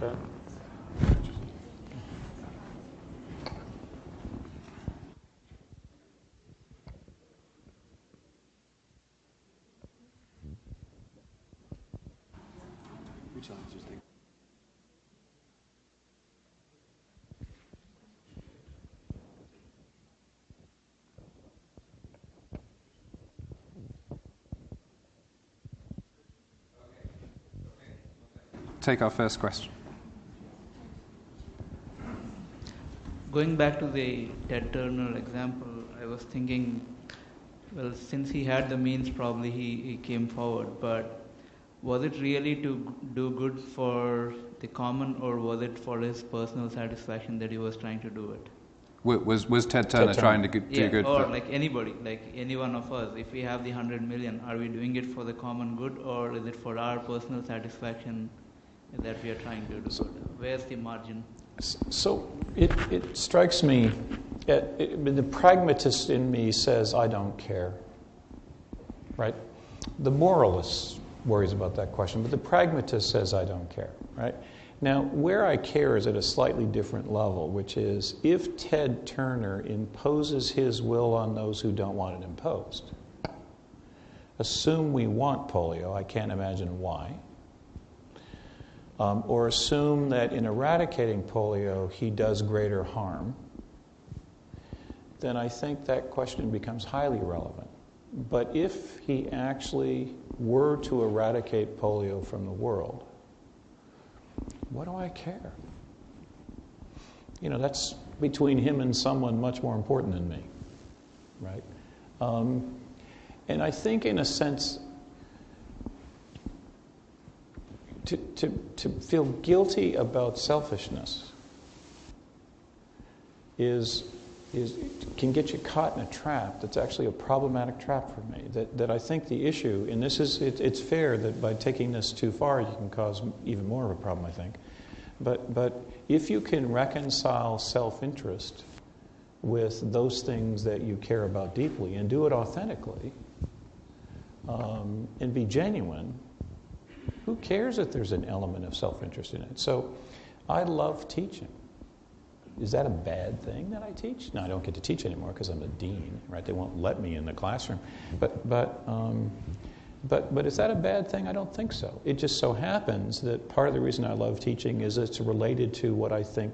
Okay. Take our first question. Going back to the Ted Turner example, I was thinking, well, since he had the means, probably he came forward, but was it really to do good for the common, or was it for his personal satisfaction that he was trying to do it? Was Ted Turner trying to do good for... Or like anybody, like any one of us, if we have the 100 million, are we doing it for the common good, or is it for our personal satisfaction that we are trying to do? So, where's the margin? So it strikes me, the pragmatist in me says, I don't care, right? The moralist worries about that question, but the pragmatist says, I don't care, right? Now, where I care is at a slightly different level, which is if Ted Turner imposes his will on those who don't want it imposed. Assume we want polio, I can't imagine why. Or assume that in eradicating polio he does greater harm, then I think that question becomes highly relevant. But if he actually were to eradicate polio from the world, what do I care? You know, that's between him and someone much more important than me, right? And I think in a sense, to feel guilty about selfishness can get you caught in a trap that's actually a problematic trap for me. That I think the issue, and this is, it's fair that by taking this too far you can cause even more of a problem, I think. But if you can reconcile self-interest with those things that you care about deeply and do it authentically and be genuine, who cares if there's an element of self-interest in it? So I love teaching. Is that a bad thing that I teach? No, I don't get to teach anymore because I'm a dean, right? They won't let me in the classroom. But is that a bad thing? I don't think so. It just so happens that part of the reason I love teaching is it's related to what I think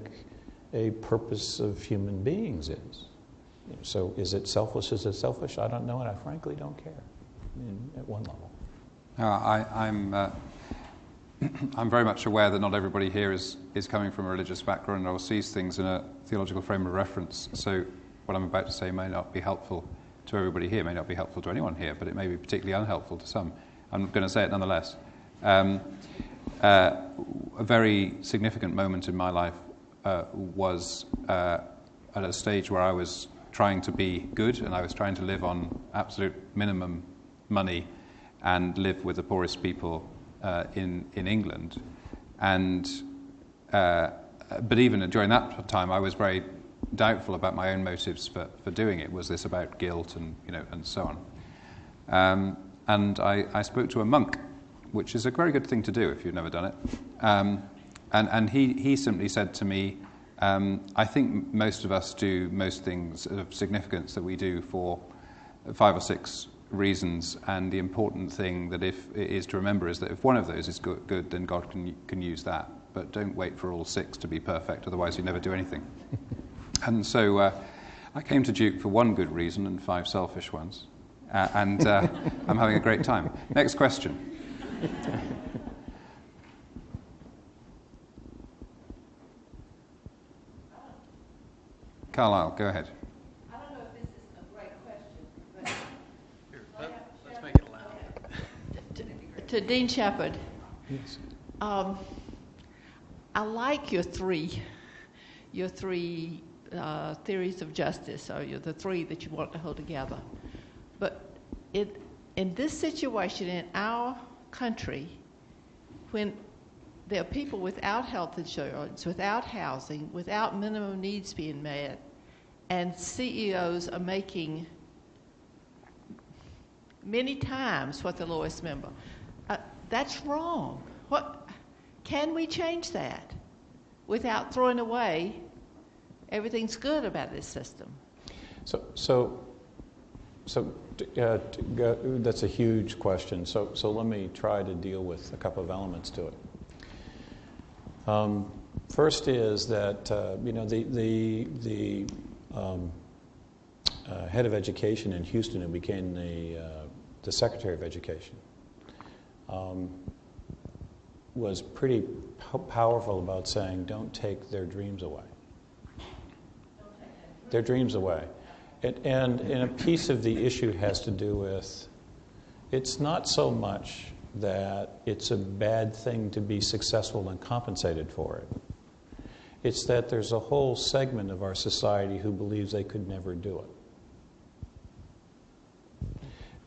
a purpose of human beings is. So is it selfless? Is it selfish? I don't know, and I frankly don't care at one level. I'm very much aware that not everybody here is coming from a religious background or sees things in a theological frame of reference. So what I'm about to say may not be helpful to everybody here, may not be helpful to anyone here, but it may be particularly unhelpful to some. I'm going to say it nonetheless. A very significant moment in my life was at a stage where I was trying to be good and I was trying to live on absolute minimum money and live with the poorest people in England. But even during that time, I was very doubtful about my own motives for doing it. Was this about guilt and so on? And I spoke to a monk, which is a very good thing to do if you've never done it. And he simply said to me, I think most of us do most things of significance that we do for 5 or 6 reasons, and the important thing that if is to remember is that if one of those is good, then God can use that, but don't wait for all 6 to be perfect, otherwise you never do anything. And so I came to Duke for one good reason and 5 selfish ones, and I'm having a great time. Next question. Carlisle, go ahead. To Dean Sheppard, yes. I like your three theories of justice, or the three that you want to hold together. But in this situation, in our country, when there are people without health insurance, without housing, without minimum needs being met, and CEOs are making many times what the lowest member. That's wrong. What Can we change that without throwing away everything's good about this system? So that's a huge question. So let me try to deal with a couple of elements to it. First is that the head of education in Houston, who became the Secretary of Education, was pretty powerful about saying, "Don't take their dreams away." Their dreams away. And a piece of the issue has to do with, it's not so much that it's a bad thing to be successful and compensated for it. It's that there's a whole segment of our society who believes they could never do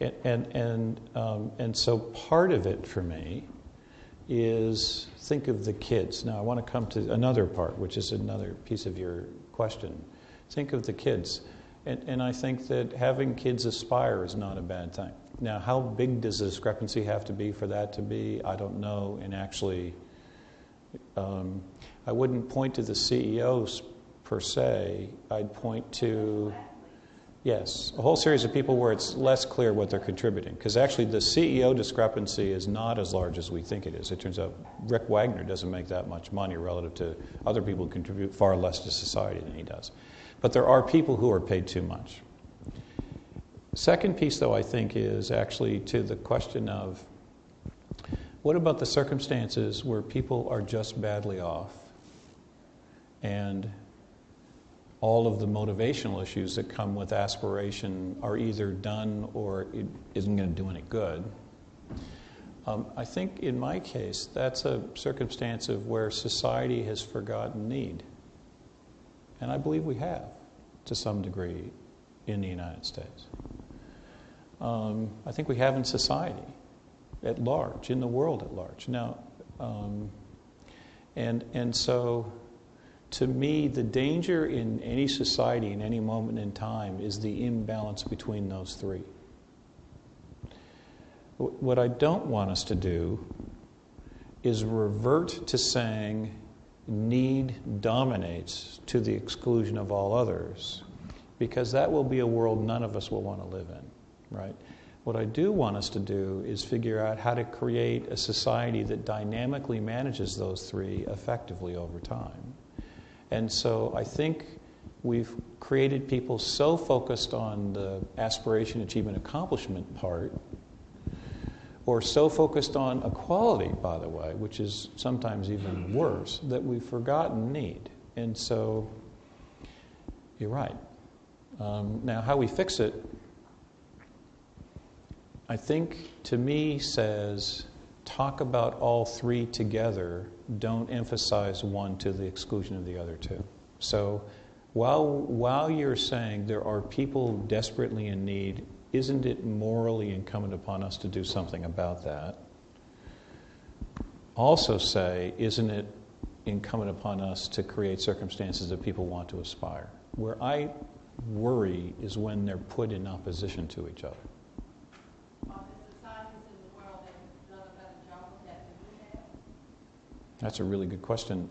it. And so part of it for me is, think of the kids. Now I want to come to another part, which is another piece of your question. Think of the kids. And I think that having kids aspire is not a bad thing. Now, how big does the discrepancy have to be for that to be? I don't know. And actually, I wouldn't point to the CEOs per se. I'd point to, yes, a whole series of people where it's less clear what they're contributing. Because actually, the CEO discrepancy is not as large as we think it is. It turns out Rick Wagner doesn't make that much money relative to other people who contribute far less to society than he does. But there are people who are paid too much. Second piece, though, I think is actually to the question of, what about the circumstances where people are just badly off and all of the motivational issues that come with aspiration are either done or it isn't going to do any good? I think in my case, that's a circumstance of where society has forgotten need. And I believe we have, to some degree, in the United States. I think we have in society at large, in the world at large. Now, and so, to me, the danger in any society, in any moment in time, is the imbalance between those three. What I don't want us to do is revert to saying, need dominates to the exclusion of all others, because that will be a world none of us will want to live in, right? What I do want us to do is figure out how to create a society that dynamically manages those three effectively over time. And so I think we've created people so focused on the aspiration, achievement, accomplishment part, or so focused on equality, by the way, which is sometimes even worse, that we've forgotten need. And so, you're right. Now, how we fix it, I think, to me, says, talk about all three together. Don't emphasize one to the exclusion of the other two. So, while you're saying there are people desperately in need, isn't it morally incumbent upon us to do something about that? Also say, isn't it incumbent upon us to create circumstances that people want to aspire? Where I worry is when they're put in opposition to each other. Are the societies in the world that have done a better job with that than we have? That's a really good question.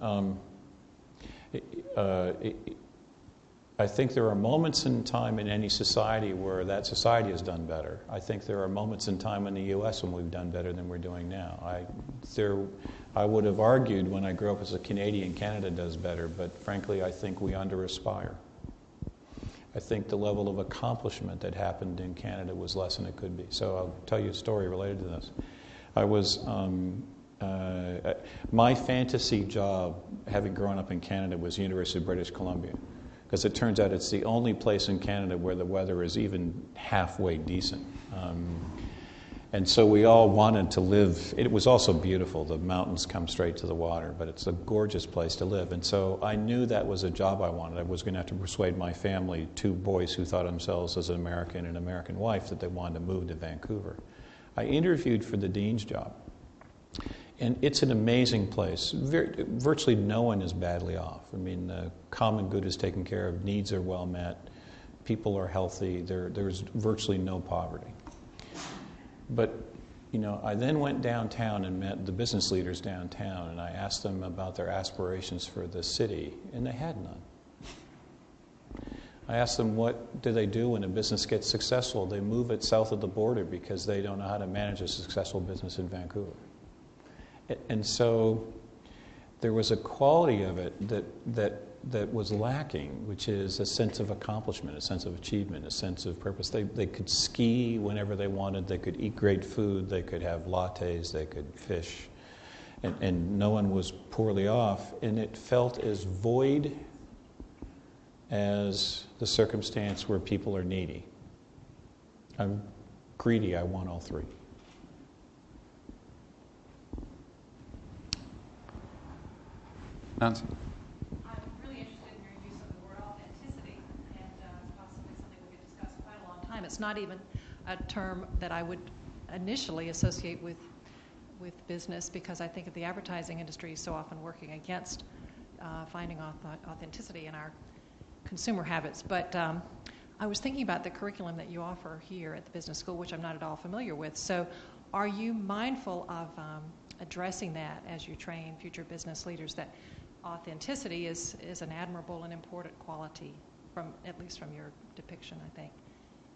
I think there are moments in time in any society where that society has done better. I think there are moments in time in the U.S. when we've done better than we're doing now. I would have argued when I grew up as a Canadian, Canada does better, but frankly, I think we under-aspire. I think the level of accomplishment that happened in Canada was less than it could be. So I'll tell you a story related to this. I was... my fantasy job, having grown up in Canada, was University of British Columbia. Because it turns out it's the only place in Canada where the weather is even halfway decent. And so we all wanted to live. It was also beautiful. The mountains come straight to the water, but it's a gorgeous place to live. And so I knew that was a job I wanted. I was going to have to persuade my family, two boys who thought of themselves as an American and an American wife, that they wanted to move to Vancouver. I interviewed for the dean's job. And it's an amazing place. Virtually no one is badly off. I mean, the common good is taken care of. Needs are well met. People are healthy. There's virtually no poverty. But you know, I then went downtown and met the business leaders downtown, and I asked them about their aspirations for the city, and they had none. I asked them, what do they do when a business gets successful? They move it south of the border because they don't know how to manage a successful business in Vancouver. And so there was a quality of it that was lacking, which is a sense of accomplishment, a sense of achievement, a sense of purpose. They could ski whenever they wanted. They could eat great food. They could have lattes. They could fish. And no one was poorly off. And it felt as void as the circumstance where people are needy. I'm greedy. I want all three. Nancy? It's not even a term that I would initially associate with business, because I think of the advertising industry so often working against finding authenticity in our consumer habits. But I was thinking about the curriculum that you offer here at the business school, which I'm not at all familiar with. So are you mindful of addressing that as you train future business leaders, that authenticity is an admirable and important quality, at least from your depiction, I think,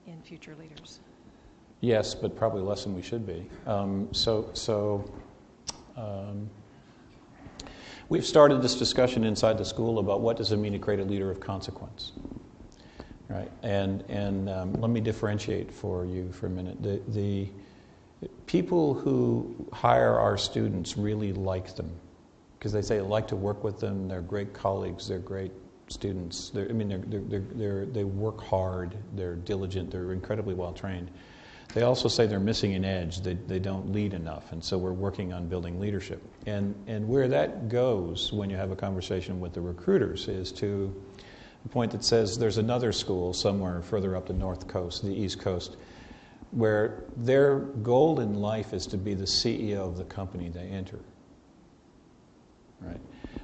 in future leaders? Yes, but probably less than we should be. We've started this discussion inside the school about what does it mean to create a leader of consequence, right? And let me differentiate for you for a minute. The people who hire our students really like them, because they say they like to work with them. They're great colleagues. They're great students. They work hard, they're diligent, they're incredibly well-trained. They also say they're missing an edge, they don't lead enough, and so we're working on building leadership. And where that goes when you have a conversation with the recruiters is to a point that says there's another school somewhere further up the north coast, the east coast, where their goal in life is to be the CEO of the company they enter. Right?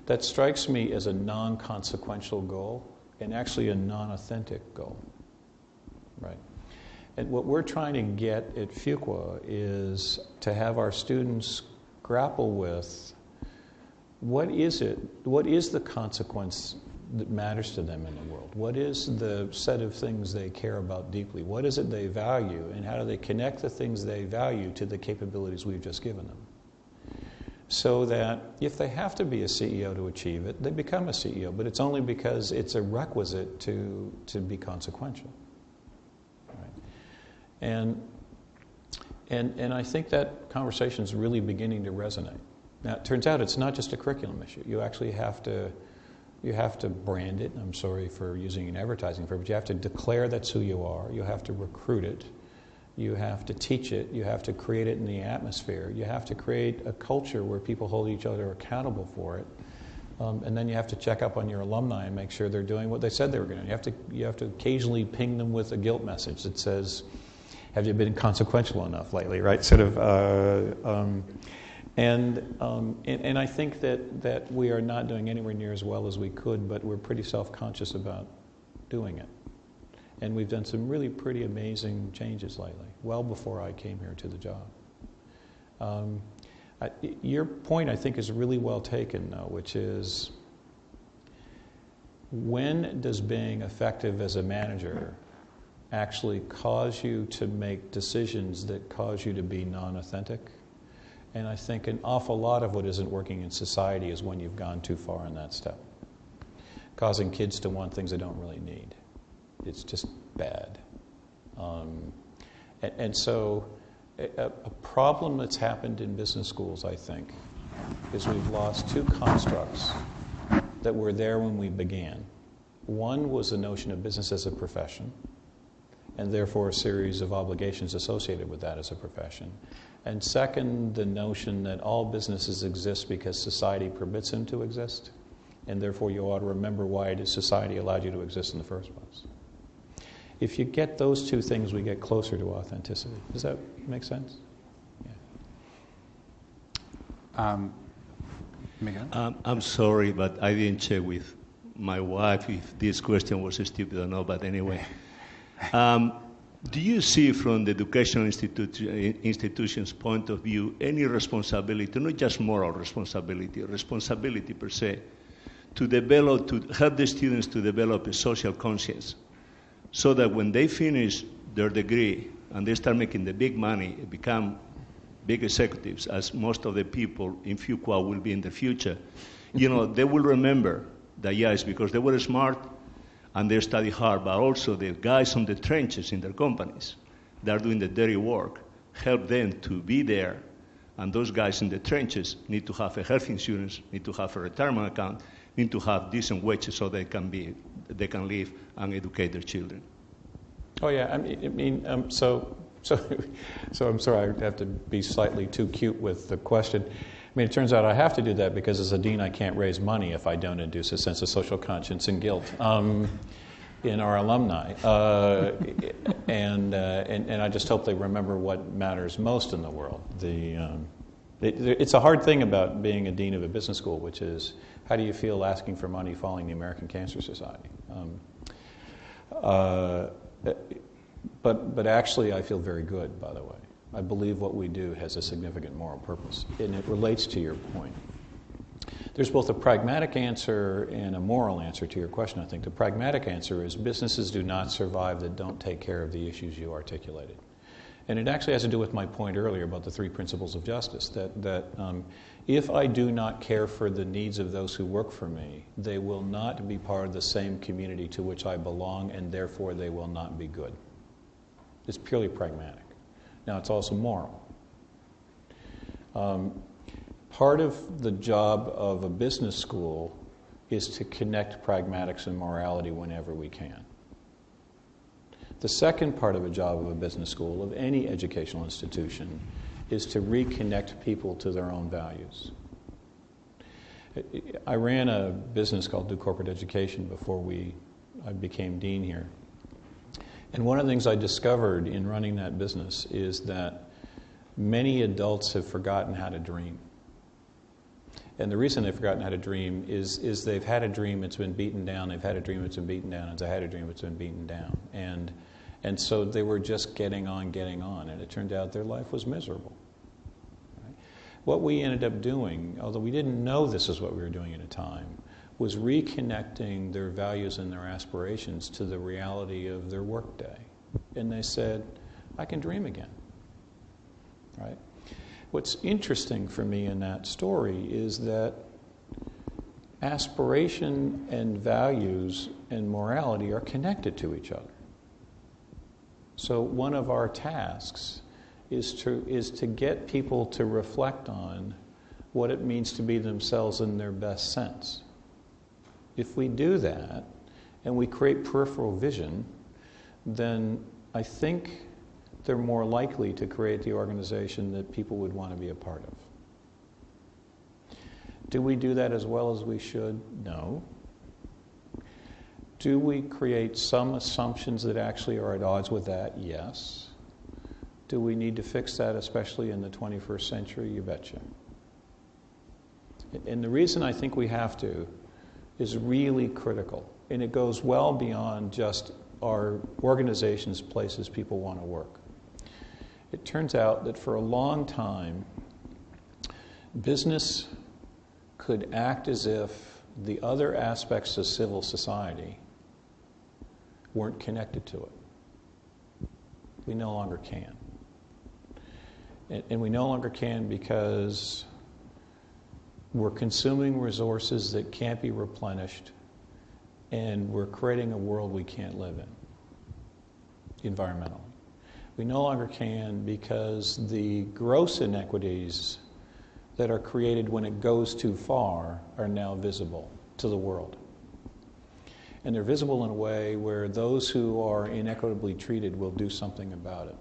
That strikes me as a non-consequential goal and actually a non-authentic goal, right? And what we're trying to get at Fuqua is to have our students grapple with what is the consequence that matters to them in the world? What is the set of things they care about deeply? What is it they value, and how do they connect the things they value to the capabilities we've just given them? So that if they have to be a CEO to achieve it, they become a CEO, but it's only because it's a requisite to be consequential. Right? And I think that conversation is really beginning to resonate. Now, it turns out it's not just a curriculum issue. You actually have to brand it. I'm sorry for using an advertising term, but you have to declare that's who you are. You have to recruit it. You have to teach it. You have to create it in the atmosphere. You have to create a culture where people hold each other accountable for it. And then you have to check up on your alumni and make sure they're doing what they said they were going to do. You have to occasionally ping them with a guilt message that says, have you been consequential enough lately, right? Sort of. And I think that we are not doing anywhere near as well as we could, but we're pretty self-conscious about doing it. And we've done some really pretty amazing changes lately, well before I came here to the job. Your point, I think, is really well taken, though, which is, when does being effective as a manager actually cause you to make decisions that cause you to be non-authentic? And I think an awful lot of what isn't working in society is when you've gone too far in that step, causing kids to want things they don't really need. It's just bad. So a problem that's happened in business schools, I think, is we've lost two constructs that were there when we began. One was the notion of business as a profession, and therefore a series of obligations associated with that as a profession. And second, the notion that all businesses exist because society permits them to exist, and therefore you ought to remember why it is society allowed you to exist in the first place. If you get those two things, we get closer to authenticity. Does that make sense? Yeah. Miguel? I'm sorry, but I didn't check with my wife if this question was stupid or not, but anyway. Do you see from the educational institution's point of view any responsibility, not just moral responsibility, responsibility per se, to develop, to help the students to develop a social conscience so that when they finish their degree and they start making the big money, become big executives, as most of the people in Fuqua will be in the future, you know, they will remember that, yes, because they were smart and they study hard, but also the guys on the trenches in their companies that are doing the dirty work, help them to be there. And those guys in the trenches need to have a health insurance, need to have a retirement account, need to have decent wages so they can live and educate their children. Oh yeah, so I'm sorry, I have to be slightly too cute with the question. I mean, it turns out I have to do that because as a dean, I can't raise money if I don't induce a sense of social conscience and guilt in our alumni. And I just hope they remember what matters most in the world. It's a hard thing about being a dean of a business school, which is how do you feel asking for money following the American Cancer Society? But actually, I feel very good, by the way. I believe what we do has a significant moral purpose, and it relates to your point. There's both a pragmatic answer and a moral answer to your question, I think. The pragmatic answer is businesses do not survive that don't take care of the issues you articulated. And it actually has to do with my point earlier about the three principles of justice, that if I do not care for the needs of those who work for me, they will not be part of the same community to which I belong, and therefore they will not be good. It's purely pragmatic. Now, it's also moral. Part of the job of a business school is to connect pragmatics and morality whenever we can. The second part of a job of a business school, of any educational institution, is to reconnect people to their own values. I ran a business called Duke Corporate Education before I became dean here. And one of the things I discovered in running that business is that many adults have forgotten how to dream. And the reason they've forgotten how to dream is they've had a dream, it's been beaten down, they've had a dream, it's been beaten down, and they've had a dream, it's been beaten down. And so they were just getting on, and it turned out their life was miserable. Right? What we ended up doing, although we didn't know this is what we were doing at a time, was reconnecting their values and their aspirations to the reality of their workday. And they said, I can dream again, right? What's interesting for me in that story is that aspiration and values and morality are connected to each other. So one of our tasks is to get people to reflect on what it means to be themselves in their best sense. If we do that, and we create peripheral vision, then I think they're more likely to create the organization that people would want to be a part of. Do we do that as well as we should? No. Do we create some assumptions that actually are at odds with that? Yes. Do we need to fix that, especially in the 21st century? You betcha. And the reason I think we have to is really critical, and it goes well beyond just our organizations, places people want to work. It turns out that for a long time, business could act as if the other aspects of civil society weren't connected to it. We no longer can. And we no longer can because we're consuming resources that can't be replenished, and we're creating a world we can't live in, environmentally. We no longer can because the gross inequities that are created when it goes too far are now visible to the world. And they're visible in a way where those who are inequitably treated will do something about it.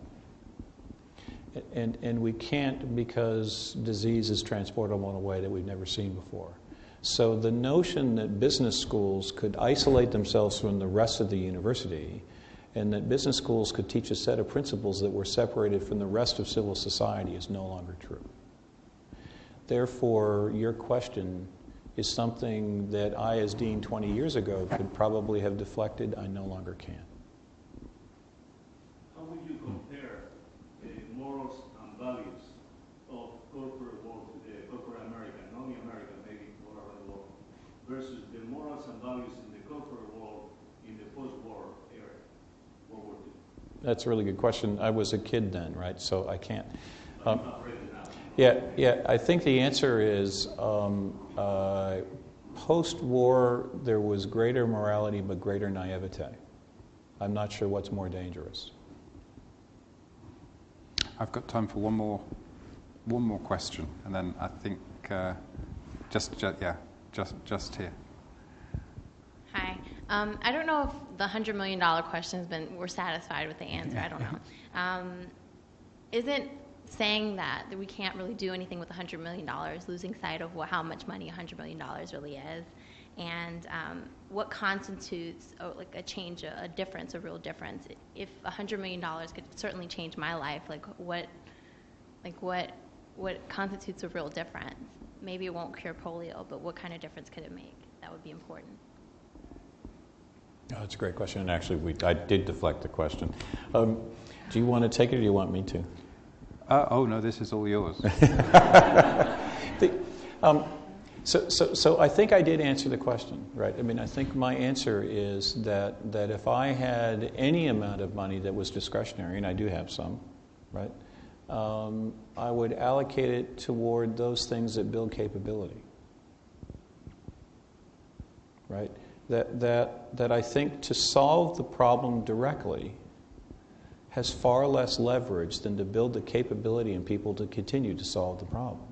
And we can't because disease is transportable in a way that we've never seen before. So the notion that business schools could isolate themselves from the rest of the university and that business schools could teach a set of principles that were separated from the rest of civil society is no longer true. Therefore, your question is something that I, as dean 20 years ago, could probably have deflected. I no longer can. versus the morals and values in the corporate world in the post-war era, World War II? That's a really good question. I was a kid then, right? So I can't. I think the answer is post-war there was greater morality but greater naivete. I'm not sure what's more dangerous. I've got time for one more question, and then I think just here. Hi. I don't know if the $100 million question has been, we're satisfied with the answer, I don't know. Isn't saying that we can't really do anything with $100 million, losing sight of how much money $100 million really is, and what constitutes like a change, a difference, a real difference? If $100 million could certainly change my life, what constitutes a real difference? Maybe it won't cure polio, but what kind of difference could it make? That would be important. Oh, that's a great question, and actually I did deflect the question. Do you want to take it or do you want me to? Oh, no, this is all yours. So I think I did answer the question, right? I mean, I think my answer is that if I had any amount of money that was discretionary, and I do have some, right, I would allocate it toward those things that build capability, right? That I think to solve the problem directly has far less leverage than to build the capability in people to continue to solve the problem.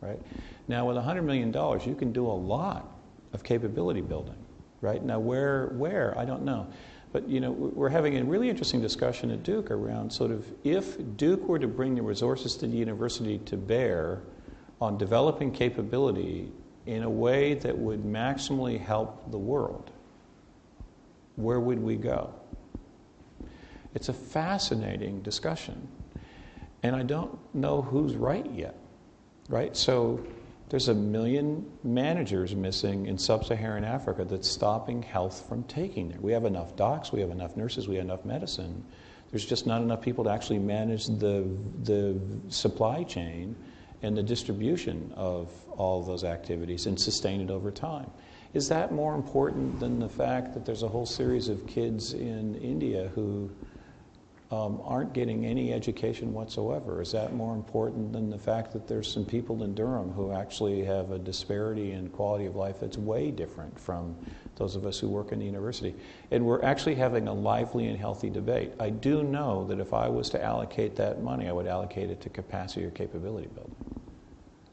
Right? Now, with $100 million, you can do a lot of capability building. Right? Now, where? I don't know. But, you know, we're having a really interesting discussion at Duke around sort of if Duke were to bring the resources to the university to bear on developing capability in a way that would maximally help the world, where would we go? It's a fascinating discussion, and I don't know who's right yet, right? So there's 1 million managers missing in sub-Saharan Africa that's stopping health from taking there. We have enough docs, we have enough nurses, we have enough medicine. There's just not enough people to actually manage the supply chain and the distribution of all of those activities and sustain it over time. Is that more important than the fact that there's a whole series of kids in India who aren't getting any education whatsoever? Is that more important than the fact that there's some people in Durham who actually have a disparity in quality of life that's way different from those of us who work in the university? And we're actually having a lively and healthy debate. I do know that if I was to allocate that money, I would allocate it to capacity or capability building,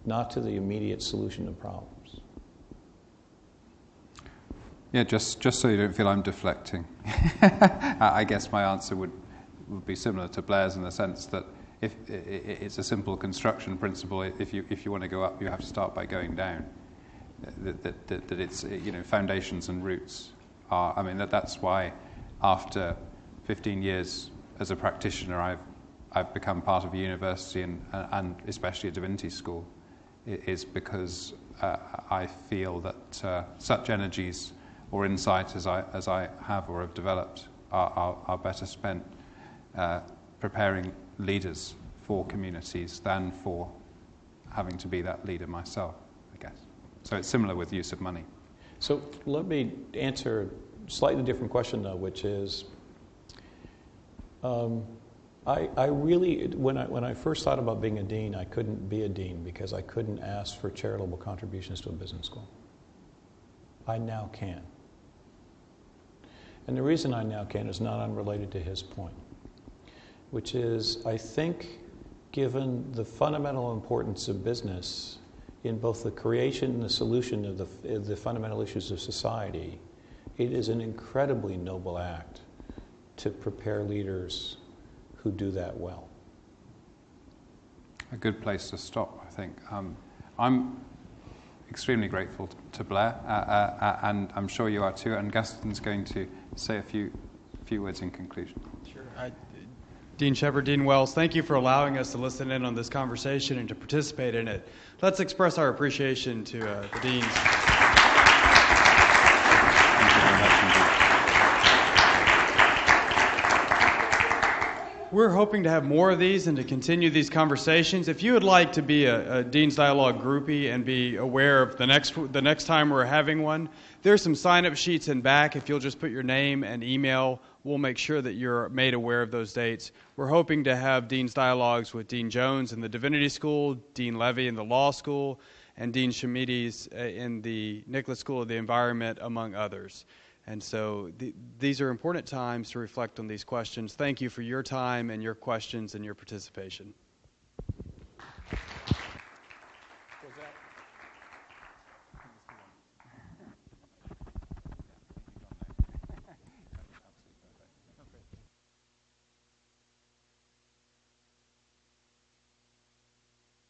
not to the immediate solution to problems. Yeah, just so you don't feel I'm deflecting. I guess my answer would be similar to Blair's in the sense that if it's a simple construction principle, if you want to go up, you have to start by going down. That it's, you know, foundations and roots are. I mean, that's why after 15 years as a practitioner, I've become part of a university and especially a divinity school. Is because I feel that such energies or insights as I have or have developed are better spent preparing leaders for communities than for having to be that leader myself, I guess. So it's similar with use of money. So let me answer a slightly different question, though, which is I really, when I first thought about being a dean, I couldn't be a dean because I couldn't ask for charitable contributions to a business school. I now can. And the reason I now can is not unrelated to his point, which is I think given the fundamental importance of business in both the creation and the solution of the fundamental issues of society, it is an incredibly noble act to prepare leaders who do that well. A good place to stop, I think. I'm extremely grateful to Blair, and I'm sure you are too, and Gaston's going to say a few words in conclusion. Sure. Dean Sheppard, Dean Wells, thank you for allowing us to listen in on this conversation and to participate in it. Let's express our appreciation to the deans. Thank you very much indeed. We're hoping to have more of these and to continue these conversations. If you would like to be a Dean's Dialogue groupie and be aware of the next time we're having one, there's some sign-up sheets in back. If you'll just put your name and email, we'll make sure that you're made aware of those dates. We're hoping to have Dean's Dialogues with Dean Jones in the Divinity School, Dean Levy in the Law School, and Dean Shamedes in the Nicholas School of the Environment, among others. And so these are important times to reflect on these questions. Thank you for your time and your questions and your participation.